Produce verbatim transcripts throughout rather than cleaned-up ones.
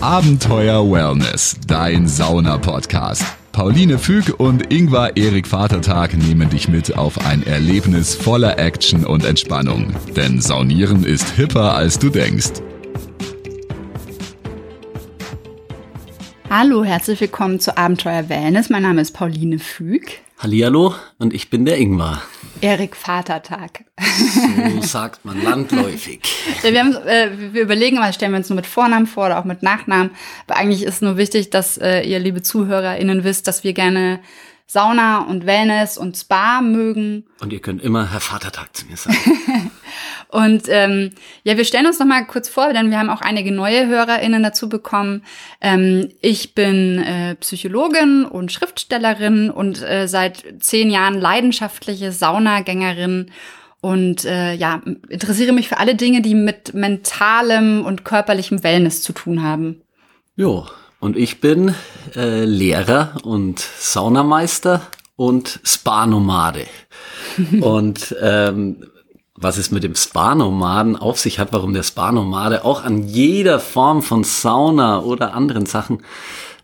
Abenteuer Wellness, dein Sauna-Podcast. Pauline Füg und Ingvar-Erik Vatertag nehmen dich mit auf ein Erlebnis voller Action und Entspannung. Denn Saunieren ist hipper, als du denkst. Hallo, herzlich willkommen zu Abenteuer Wellness. Mein Name ist Pauline Füg. Hallihallo und ich bin der Ingvar. Erik Vatertag. So sagt man landläufig. wir, haben, äh, wir überlegen, aber stellen wir uns nur mit Vornamen vor oder auch mit Nachnamen. Aber eigentlich ist nur wichtig, dass äh, ihr, liebe ZuhörerInnen, wisst, dass wir gerne Sauna und Wellness und Spa mögen. Und ihr könnt immer Herr Vatertag zu mir sagen. Und ähm, ja, wir stellen uns noch mal kurz vor, denn wir haben auch einige neue HörerInnen dazu bekommen. Ähm, ich bin äh, Psychologin und Schriftstellerin und äh, seit zehn Jahren leidenschaftliche Saunagängerin und äh, ja, interessiere mich für alle Dinge, die mit mentalem und körperlichem Wellness zu tun haben. Jo, und ich bin äh, Lehrer und Saunameister und Spa-Nomade. Und ähm, was es mit dem Spa-Nomaden auf sich hat, warum der Spa-Nomade auch an jeder Form von Sauna oder anderen Sachen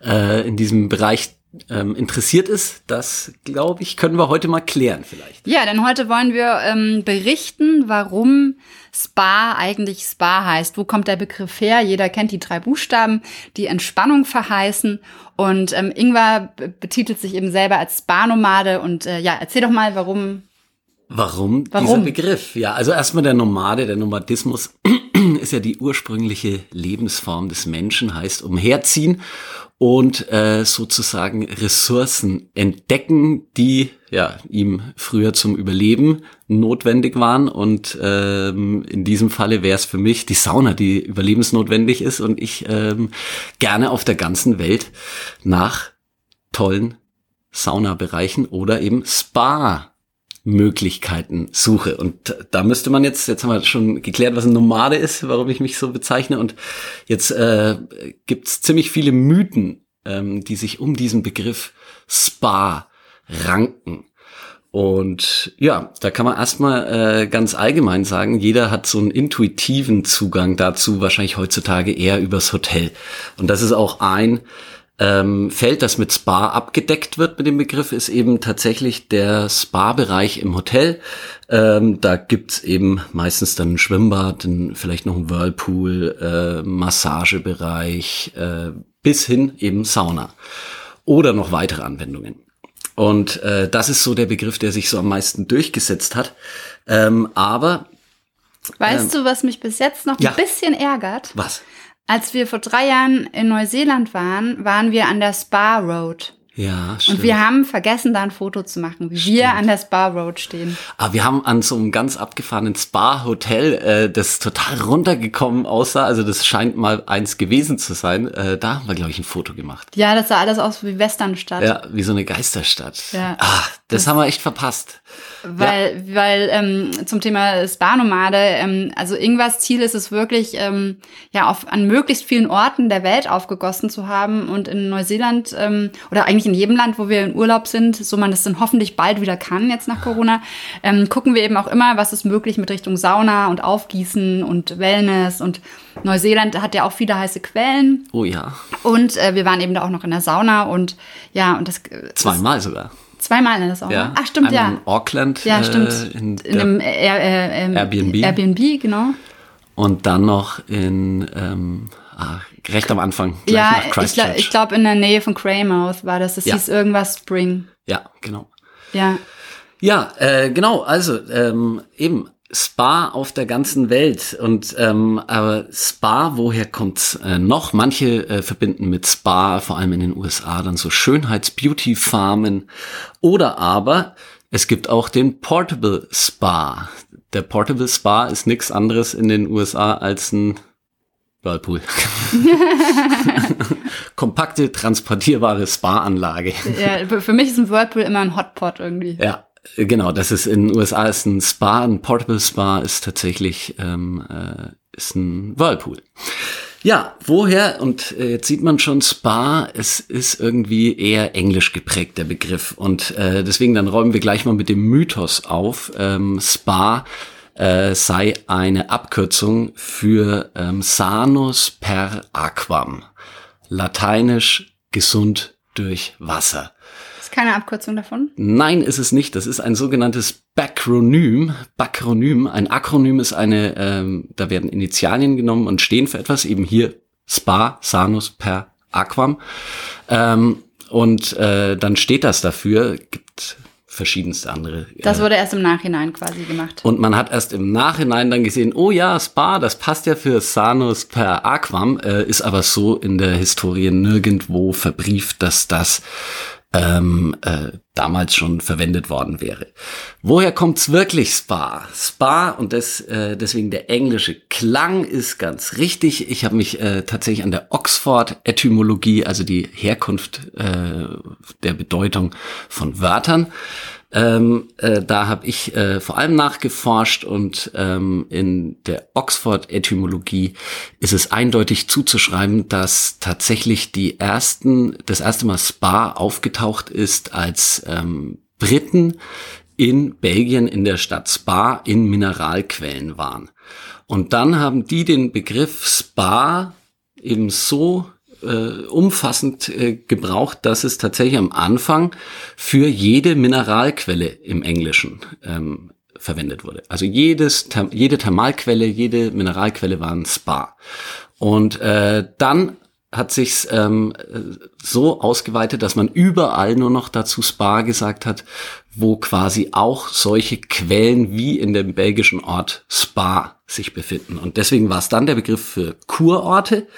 äh, in diesem Bereich ähm, interessiert ist, das, glaube ich, können wir heute mal klären vielleicht. Ja, denn heute wollen wir ähm, berichten, warum Spa eigentlich Spa heißt. Wo kommt der Begriff her? Jeder kennt die drei Buchstaben, die Entspannung verheißen. Und ähm, Ingvar betitelt sich eben selber als Spa-Nomade. Und äh, ja, erzähl doch mal, warum... Warum, Warum dieser Begriff? Ja, also erstmal der Nomade, der Nomadismus ist ja die ursprüngliche Lebensform des Menschen, heißt umherziehen und äh, sozusagen Ressourcen entdecken, die ja ihm früher zum Überleben notwendig waren. Und ähm, in diesem Falle wäre es für mich die Sauna, die überlebensnotwendig ist und ich ähm, gerne auf der ganzen Welt nach tollen Saunabereichen oder eben Spa Möglichkeiten suche. Und da müsste man jetzt, jetzt haben wir schon geklärt, was ein Nomade ist, warum ich mich so bezeichne. Und jetzt äh, gibt's ziemlich viele Mythen, ähm, die sich um diesen Begriff Spa ranken. Und ja, da kann man erstmal äh, ganz allgemein sagen, jeder hat so einen intuitiven Zugang dazu, wahrscheinlich heutzutage eher übers Hotel. Und das ist auch ein Ähm, Feld, das mit Spa abgedeckt wird mit dem Begriff, ist eben tatsächlich der Spa-Bereich im Hotel. Ähm, da gibt's eben meistens dann ein Schwimmbad, dann vielleicht noch ein Whirlpool, äh, Massagebereich, äh, bis hin eben Sauna oder noch weitere Anwendungen. Und äh, das ist so der Begriff, der sich so am meisten durchgesetzt hat. Ähm, aber weißt ähm, du, was mich bis jetzt noch ja. ein bisschen ärgert? Was? Als wir vor drei Jahren in Neuseeland waren, waren wir an der Spa Road. Ja, stimmt. Und wir haben vergessen, da ein Foto zu machen, wie stimmt. wir an der Spa Road stehen. Aber wir haben an so einem ganz abgefahrenen Spa-Hotel, äh, das total runtergekommen aussah, also das scheint mal eins gewesen zu sein, äh, da haben wir, glaube ich, ein Foto gemacht. Ja, das sah alles aus wie Westernstadt. Ja, wie so eine Geisterstadt. Ja. Ach, das, das haben wir echt verpasst. Weil, ja. weil ähm, zum Thema Spa-Nomade, ähm, also Ingvars Ziel ist es wirklich, ähm, ja, auf, an möglichst vielen Orten der Welt aufgegossen zu haben und in Neuseeland ähm, oder eigentlich in jedem Land, wo wir in Urlaub sind, so man das dann hoffentlich bald wieder kann jetzt nach Corona, ähm, gucken wir eben auch immer, was ist möglich mit Richtung Sauna und Aufgießen und Wellness. Und Neuseeland hat ja auch viele heiße Quellen. Oh ja. Und äh, wir waren eben da auch noch in der Sauna und ja, und das... Zweimal das, sogar. Zweimal in der Sauna. Ja, Ach, stimmt, ja. in Auckland. Ja, stimmt. Äh, in, in einem äh, äh, Airbnb. Airbnb, genau. Und dann noch in... Ähm Ah, recht am Anfang, gleich ja, nach Christchurch. Ja, ich glaube, glaub in der Nähe von Craymouth war das. Das ja. hieß irgendwas Spring. Ja, genau. Ja, ja äh, genau. Also ähm, eben Spa auf der ganzen Welt. Und ähm, aber Spa, woher kommt's äh, noch? Manche äh, verbinden mit Spa, vor allem in den U S A, dann so Schönheits-Beauty-Farmen. Oder aber es gibt auch den Portable Spa. Der Portable Spa ist nichts anderes in den U S A als ein Whirlpool. Kompakte, transportierbare Spa-Anlage. Ja, für mich ist ein Whirlpool immer ein Hotpot irgendwie. Ja, genau. Das ist in den U S A ist ein Spa, ein Portable Spa ist tatsächlich ähm, äh, ist ein Whirlpool. Ja, woher? Und äh, jetzt sieht man schon Spa, es ist irgendwie eher englisch geprägt, der Begriff. Und äh, deswegen dann räumen wir gleich mal mit dem Mythos auf. Ähm, Spa äh, sei eine Abkürzung für ähm, sanus per aquam, lateinisch gesund durch Wasser. Ist keine Abkürzung davon? Nein, ist es nicht. Das ist ein sogenanntes Bakronym. Bakronym. Ein Akronym ist eine, ähm, da werden Initialien genommen und stehen für etwas, eben hier Spa, sanus per aquam. Ähm, und äh, dann steht das dafür, gibt verschiedenste andere. Das wurde erst im Nachhinein quasi gemacht. Und man hat erst im Nachhinein dann gesehen, oh ja, Spa, das passt ja für sanus per aquam, äh, ist aber so in der Historie nirgendwo verbrieft, dass das ähm, äh, damals schon verwendet worden wäre. Woher kommt's wirklich Spa? Spa und das, äh, deswegen der englische Klang ist ganz richtig. Ich habe mich äh, tatsächlich an der Oxford-Etymologie, also die Herkunft äh, der Bedeutung von Wörtern, ähm, äh, da habe ich äh, vor allem nachgeforscht und ähm, in der Oxford-Etymologie ist es eindeutig zuzuschreiben, dass tatsächlich die ersten, das erste Mal Spa aufgetaucht ist als Ähm, Briten in Belgien in der Stadt Spa in Mineralquellen waren. Und dann haben die den Begriff Spa eben so äh, umfassend äh, gebraucht, dass es tatsächlich am Anfang für jede Mineralquelle im Englischen ähm, verwendet wurde. Also jedes, jede Thermalquelle, jede Mineralquelle war ein Spa. Und äh, dann hat sich's ähm, so ausgeweitet, dass man überall nur noch dazu Spa gesagt hat, wo quasi auch solche Quellen wie in dem belgischen Ort Spa sich befinden. Und deswegen war es dann der Begriff für Kurorte.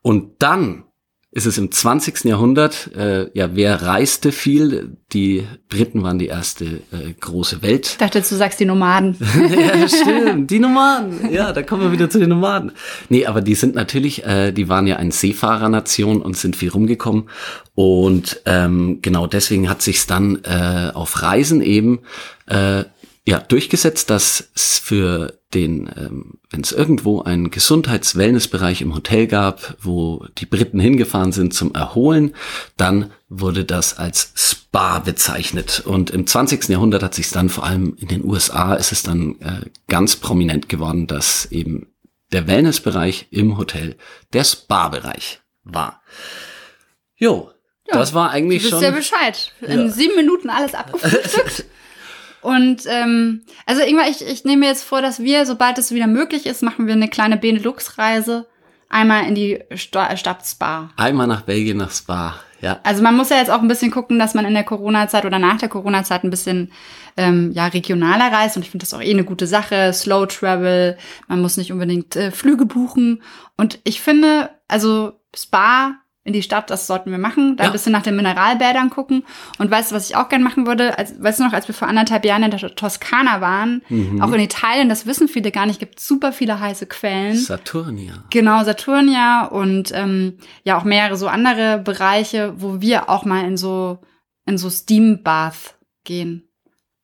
Und dann ist es im zwanzigsten Jahrhundert, äh, ja, wer reiste viel? Die Briten waren die erste äh, große Welt. Ich dachte, du sagst die Nomaden. Ja, stimmt, die Nomaden. Ja, da kommen wir wieder zu den Nomaden. Nee, aber die sind natürlich, äh, die waren ja eine Seefahrernation und sind viel rumgekommen. Und ähm, genau deswegen hat sich's dann äh, auf Reisen eben äh, ja durchgesetzt, dass es für den, ähm, wenn es irgendwo einen Gesundheits-Wellness-Bereich im Hotel gab, wo die Briten hingefahren sind zum Erholen, dann wurde das als Spa bezeichnet. Und im zwanzigsten Jahrhundert hat sich dann vor allem in den U S A ist es dann äh, ganz prominent geworden, dass eben der Wellness-Bereich im Hotel der Spa-Bereich war. Jo, ja, das war eigentlich schon. Du bist ja Bescheid. In ja. sieben Minuten alles abgefrühstückt. Und ähm, also Ingvar, ich, ich nehme mir jetzt vor, dass wir, sobald es wieder möglich ist, machen wir eine kleine Benelux-Reise. Einmal in die Sta- Stadt Spa. Einmal nach Belgien, nach Spa, ja. Also man muss ja jetzt auch ein bisschen gucken, dass man in der Corona-Zeit oder nach der Corona-Zeit ein bisschen ähm, ja regionaler reist. Und ich finde das auch eh eine gute Sache. Slow Travel, man muss nicht unbedingt äh, Flüge buchen. Und ich finde, also Spa in die Stadt, das sollten wir machen. Da ja. ein bisschen nach den Mineralbädern gucken. Und weißt du, was ich auch gerne machen würde? Als, weißt du noch, als wir vor anderthalb Jahren in der Toskana waren, mhm. auch in Italien, das wissen viele gar nicht, gibt super viele heiße Quellen. Saturnia. Genau, Saturnia und ähm, ja auch mehrere so andere Bereiche, wo wir auch mal in so, in so Steam Bath gehen.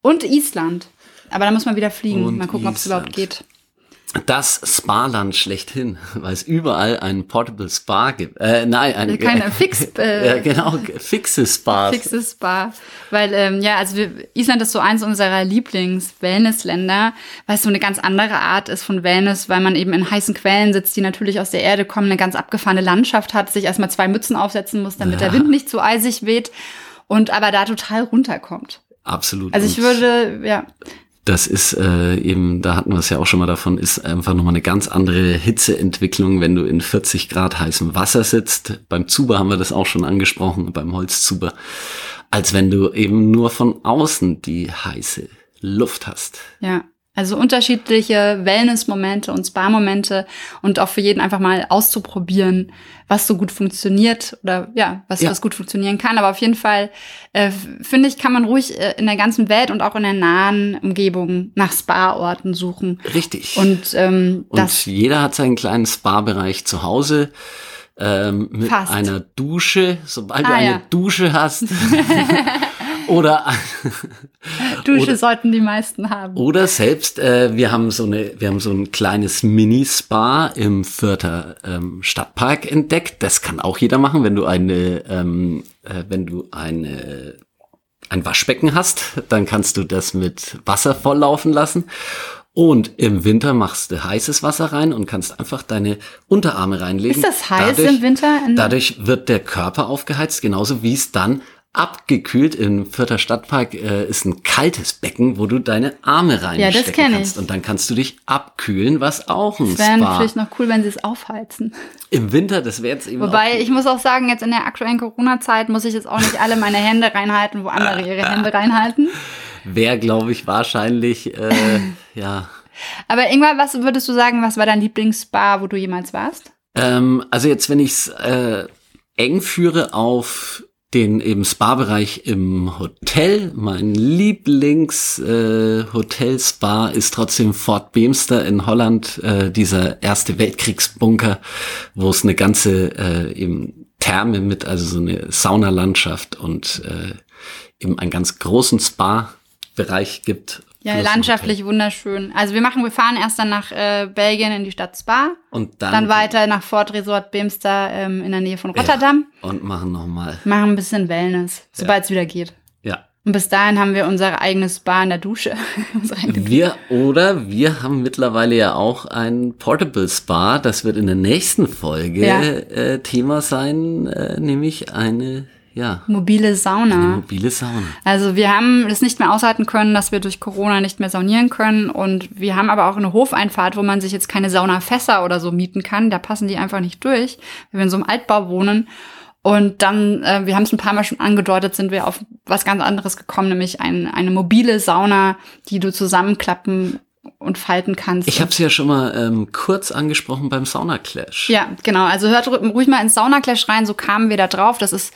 Und Island. Aber da muss man wieder fliegen. Und mal gucken, ob es überhaupt geht. Das Spa-Land schlechthin, weil es überall einen Portable Spa gibt. Äh, nein, eine keine fix, äh, ja, genau, fixe Spa. Fixe Spa, weil ähm, ja, also wir, Island ist so eins unserer Lieblings-Wellness-Länder, weil es so eine ganz andere Art ist von Wellness, weil man eben in heißen Quellen sitzt, die natürlich aus der Erde kommen, eine ganz abgefahrene Landschaft hat, sich erstmal zwei Mützen aufsetzen muss, damit ja. der Wind nicht zu eisig weht und aber da total runterkommt. Absolut. Also ich würde ja. Das ist äh, eben, da hatten wir es ja auch schon mal davon, ist einfach nochmal eine ganz andere Hitzeentwicklung, wenn du in vierzig Grad heißem Wasser sitzt. Beim Zuber haben wir das auch schon angesprochen, beim Holzzuber, als wenn du eben nur von außen die heiße Luft hast. Ja, also unterschiedliche Wellness-Momente und Spa-Momente und auch für jeden einfach mal auszuprobieren, was so gut funktioniert oder ja, was, ja. was gut funktionieren kann. Aber auf jeden Fall, äh, finde ich, kann man ruhig äh, in der ganzen Welt und auch in der nahen Umgebung nach Spa-Orten suchen. Richtig. Und, ähm, und das jeder hat seinen kleinen Spa-Bereich zu Hause. Ähm, mit Fast. einer Dusche, sobald ah, du eine ja. Dusche hast. Oder Dusche oder, sollten die meisten haben. Oder selbst, äh, wir haben so eine, wir haben so ein kleines Mini-Spa im Fürther ähm, Stadtpark entdeckt. Das kann auch jeder machen, wenn du eine, ähm, äh, wenn du eine, ein Waschbecken hast, dann kannst du das mit Wasser volllaufen lassen. Und im Winter machst du heißes Wasser rein und kannst einfach deine Unterarme reinlegen. Ist das heiß dadurch, im Winter? Dadurch wird der Körper aufgeheizt, genauso wie es dann abgekühlt im Fürther Stadtpark äh, ist ein kaltes Becken, wo du deine Arme reinstecken ja, kannst. Ich. Und dann kannst du dich abkühlen, was auch ein Spa. Das wäre natürlich noch cool, wenn sie es aufheizen. Im Winter, das wäre jetzt eben Wobei, ich muss auch sagen, jetzt in der aktuellen Corona-Zeit muss ich jetzt auch nicht alle meine Hände reinhalten, wo andere ihre Hände reinhalten. Wäre, glaube ich, wahrscheinlich, äh, ja. Aber Ingvar, was würdest du sagen, was war dein Lieblingsspa, wo du jemals warst? Ähm, also jetzt, wenn ich es äh, eng führe auf den eben Spa-Bereich im Hotel. Mein Lieblings-Hotel-Spa äh, ist trotzdem Fort Beemster in Holland, äh, dieser erste Weltkriegsbunker, wo es eine ganze äh, eben Therme mit, also so eine Saunalandschaft und äh, eben einen ganz großen Spa-Bereich gibt. Ja, landschaftlich wunderschön. Also wir machen, wir fahren erst dann nach äh, Belgien in die Stadt Spa und dann, dann weiter nach Fort Resort Beemster ähm, in der Nähe von Rotterdam. Ja, und machen nochmal. Machen ein bisschen Wellness, sobald es ja. wieder geht. Ja. Und bis dahin haben wir unser eigenes Spa in der Dusche. wir Oder wir haben mittlerweile ja auch ein Portable Spa. Das wird in der nächsten Folge ja. äh, Thema sein, äh, nämlich eine... Ja. Mobile Sauna. Eine mobile Sauna. Also wir haben es nicht mehr aushalten können, dass wir durch Corona nicht mehr saunieren können. Und wir haben aber auch eine Hofeinfahrt, wo man sich jetzt keine Saunafässer oder so mieten kann. Da passen die einfach nicht durch, wenn wir in so einem Altbau wohnen. Und dann, äh, wir haben es ein paar Mal schon angedeutet, sind wir auf was ganz anderes gekommen, nämlich ein, eine mobile Sauna, die du zusammenklappen und falten kannst. Ich habe es ja schon mal ähm, kurz angesprochen beim Sauna Clash. Ja, genau. Also hört ruhig mal ins Sauna Clash rein. So kamen wir da drauf. Das ist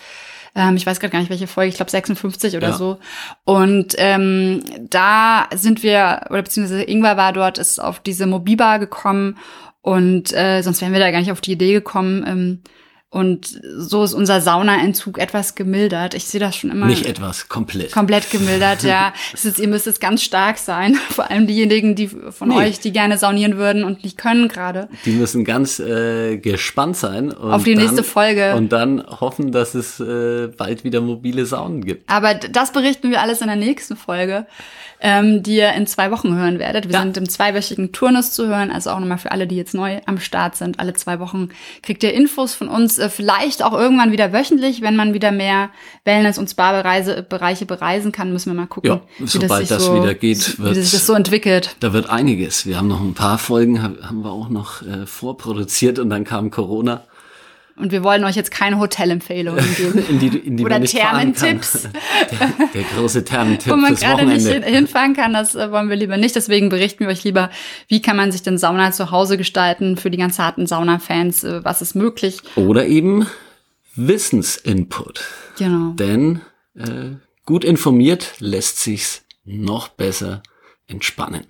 Ich weiß gerade gar nicht, welche Folge, ich glaube sechsundfünfzig oder ja. so. Und ähm, da sind wir, oder beziehungsweise Ingvar war dort, ist auf diese Mobiba gekommen. Und äh, sonst wären wir da gar nicht auf die Idee gekommen. Ähm, und so ist unser Saunaentzug etwas gemildert. Ich sehe das schon immer. Nicht etwas, komplett. Komplett gemildert, ja. Es ist, ihr müsst jetzt ganz stark sein. Vor allem diejenigen, die von nee. euch, die gerne saunieren würden und nicht können gerade. Die müssen ganz äh, gespannt sein. Und auf die dann, nächste Folge. Und dann hoffen, dass es äh, bald wieder mobile Saunen gibt. Aber das berichten wir alles in der nächsten Folge, ähm, die ihr in zwei Wochen hören werdet. Wir ja. sind im zweiwöchigen Turnus zu hören. Also auch nochmal für alle, die jetzt neu am Start sind. Alle zwei Wochen kriegt ihr Infos von uns. Vielleicht auch irgendwann wieder wöchentlich, wenn man wieder mehr Wellness- und Spa-Bereiche bereisen kann, müssen wir mal gucken, ja, wie sobald das, sich das so, wieder geht, wird, wie sich das so entwickelt. Da wird einiges. Wir haben noch ein paar Folgen, haben wir auch noch äh, vorproduziert und dann kam Corona. Und wir wollen euch jetzt keine Hotelempfehlungen geben. in die, in die Oder Thermentipps. Der, der große Thermentipp. Wo man gerade nicht hinfahren kann, das wollen wir lieber nicht. Deswegen berichten wir euch lieber, wie kann man sich den Sauna zu Hause gestalten für die ganz harten Sauna-Fans, was ist möglich. Oder eben Wissensinput. Genau. Denn äh, gut informiert lässt sich's noch besser entspannen.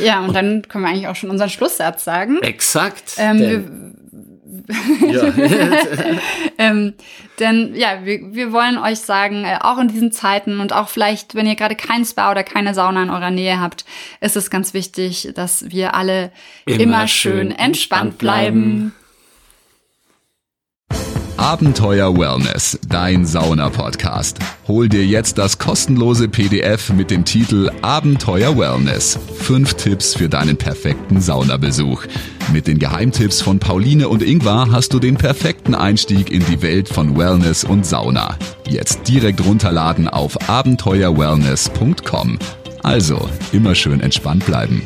Ja, und, und dann können wir eigentlich auch schon unseren Schlusssatz sagen. Exakt. Ähm, wir, ja. ähm, denn ja, wir, wir wollen euch sagen, äh, auch in diesen Zeiten und auch vielleicht, wenn ihr gerade kein Spa oder keine Sauna in eurer Nähe habt, ist es ganz wichtig, dass wir alle immer, immer schön entspannt bleiben. Abenteuer Wellness, dein Sauna-Podcast. Hol dir jetzt das kostenlose P D F mit dem Titel Abenteuer Wellness. Fünf Tipps für deinen perfekten Saunabesuch. Mit den Geheimtipps von Pauline und Ingvar hast du den perfekten Einstieg in die Welt von Wellness und Sauna. Jetzt direkt runterladen auf abenteuer wellness punkt com. Also, immer schön entspannt bleiben.